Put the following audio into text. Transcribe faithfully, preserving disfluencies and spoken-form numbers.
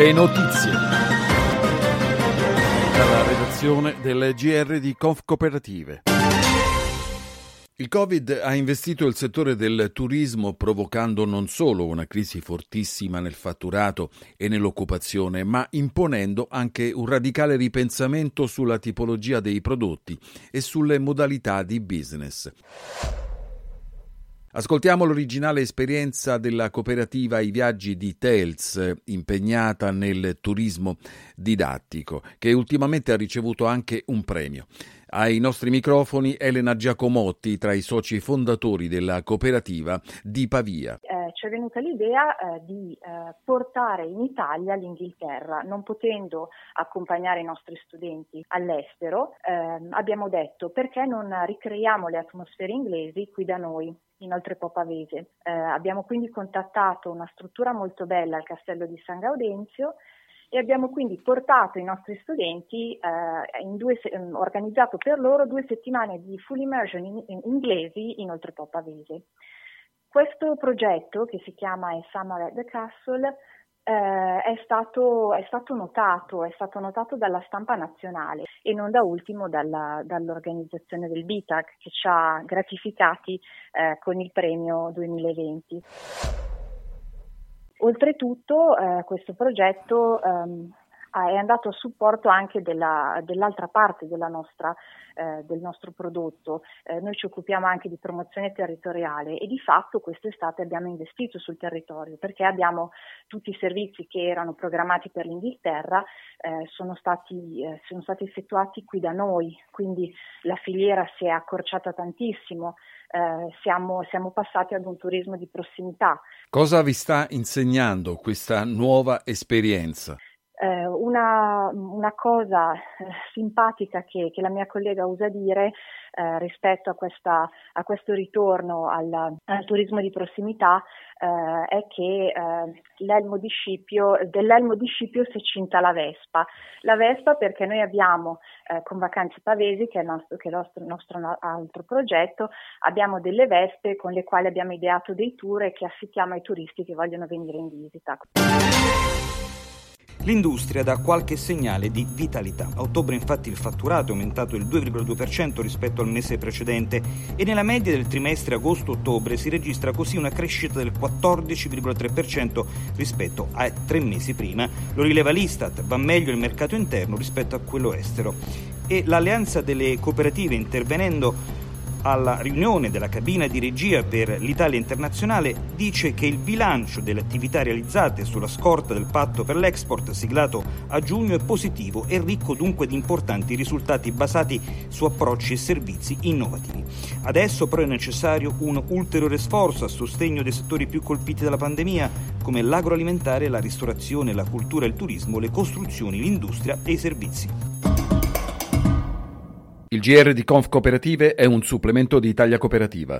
Le notizie dalla redazione del G R di Confcooperative. Il Covid ha investito il settore del turismo, provocando non solo una crisi fortissima nel fatturato e nell'occupazione, ma imponendo anche un radicale ripensamento sulla tipologia dei prodotti e sulle modalità di business. Ascoltiamo l'originale esperienza della cooperativa I Viaggi di Tels, impegnata nel turismo didattico, che ultimamente ha ricevuto anche un premio. Ai nostri microfoni Elena Giacomotti, tra i soci fondatori della cooperativa di Pavia. Eh, ci è venuta l'idea eh, di eh, portare in Italia l'Inghilterra, non potendo accompagnare i nostri studenti all'estero. Eh, abbiamo detto: perché non ricreiamo le atmosfere inglesi qui da noi, in Oltrepò Pavese. Eh, abbiamo quindi contattato una struttura molto bella al castello di San Gaudenzio e abbiamo quindi portato i nostri studenti, eh, in due se- organizzato per loro due settimane di full immersion in- in inglesi in Oltrepò Pavese. Questo progetto, che si chiama Summer at the Castle, eh, è stato, è stato notato, è stato notato dalla stampa nazionale e non da ultimo dalla, dall'organizzazione del BITAC, che ci ha gratificati eh, con il premio duemilaventi. Oltretutto eh, questo progetto ehm, è andato a supporto anche della, dell'altra parte della nostra, eh, del nostro prodotto. Eh, noi ci occupiamo anche di promozione territoriale e di fatto quest'estate abbiamo investito sul territorio, perché abbiamo tutti i servizi che erano programmati per l'Inghilterra eh, sono stati, eh, sono stati effettuati qui da noi, quindi la filiera si è accorciata tantissimo. Eh, siamo, siamo passati ad un turismo di prossimità. Cosa vi sta insegnando questa nuova esperienza? Eh, una, una cosa simpatica che, che la mia collega usa dire eh, rispetto a, questa, a questo ritorno al, al turismo di prossimità eh, è che eh, l'elmo di Scipio, dell'elmo di Scipio si cinta la Vespa. La Vespa perché noi abbiamo eh, con Vacanze Pavesi, che è il nostro, che è nostro, nostro altro progetto, abbiamo delle Vespe con le quali abbiamo ideato dei tour e che affittiamo ai turisti che vogliono venire in visita. L'industria dà qualche segnale di vitalità. A ottobre infatti il fatturato è aumentato del due virgola due per cento rispetto al mese precedente e nella media del trimestre agosto-ottobre si registra così una crescita del quattordici virgola tre per cento rispetto a tre mesi prima. Lo rileva l'Istat, va meglio il mercato interno rispetto a quello estero. E l'alleanza delle cooperative, intervenendo alla riunione della cabina di regia per l'Italia internazionale, dice che il bilancio delle attività realizzate sulla scorta del patto per l'export siglato a giugno è positivo e ricco dunque di importanti risultati basati su approcci e servizi innovativi. Adesso però è necessario un ulteriore sforzo a sostegno dei settori più colpiti dalla pandemia, come l'agroalimentare, la ristorazione, la cultura, il turismo, le costruzioni, l'industria e i servizi. Il G R di Confcooperative è un supplemento di Italia Cooperativa.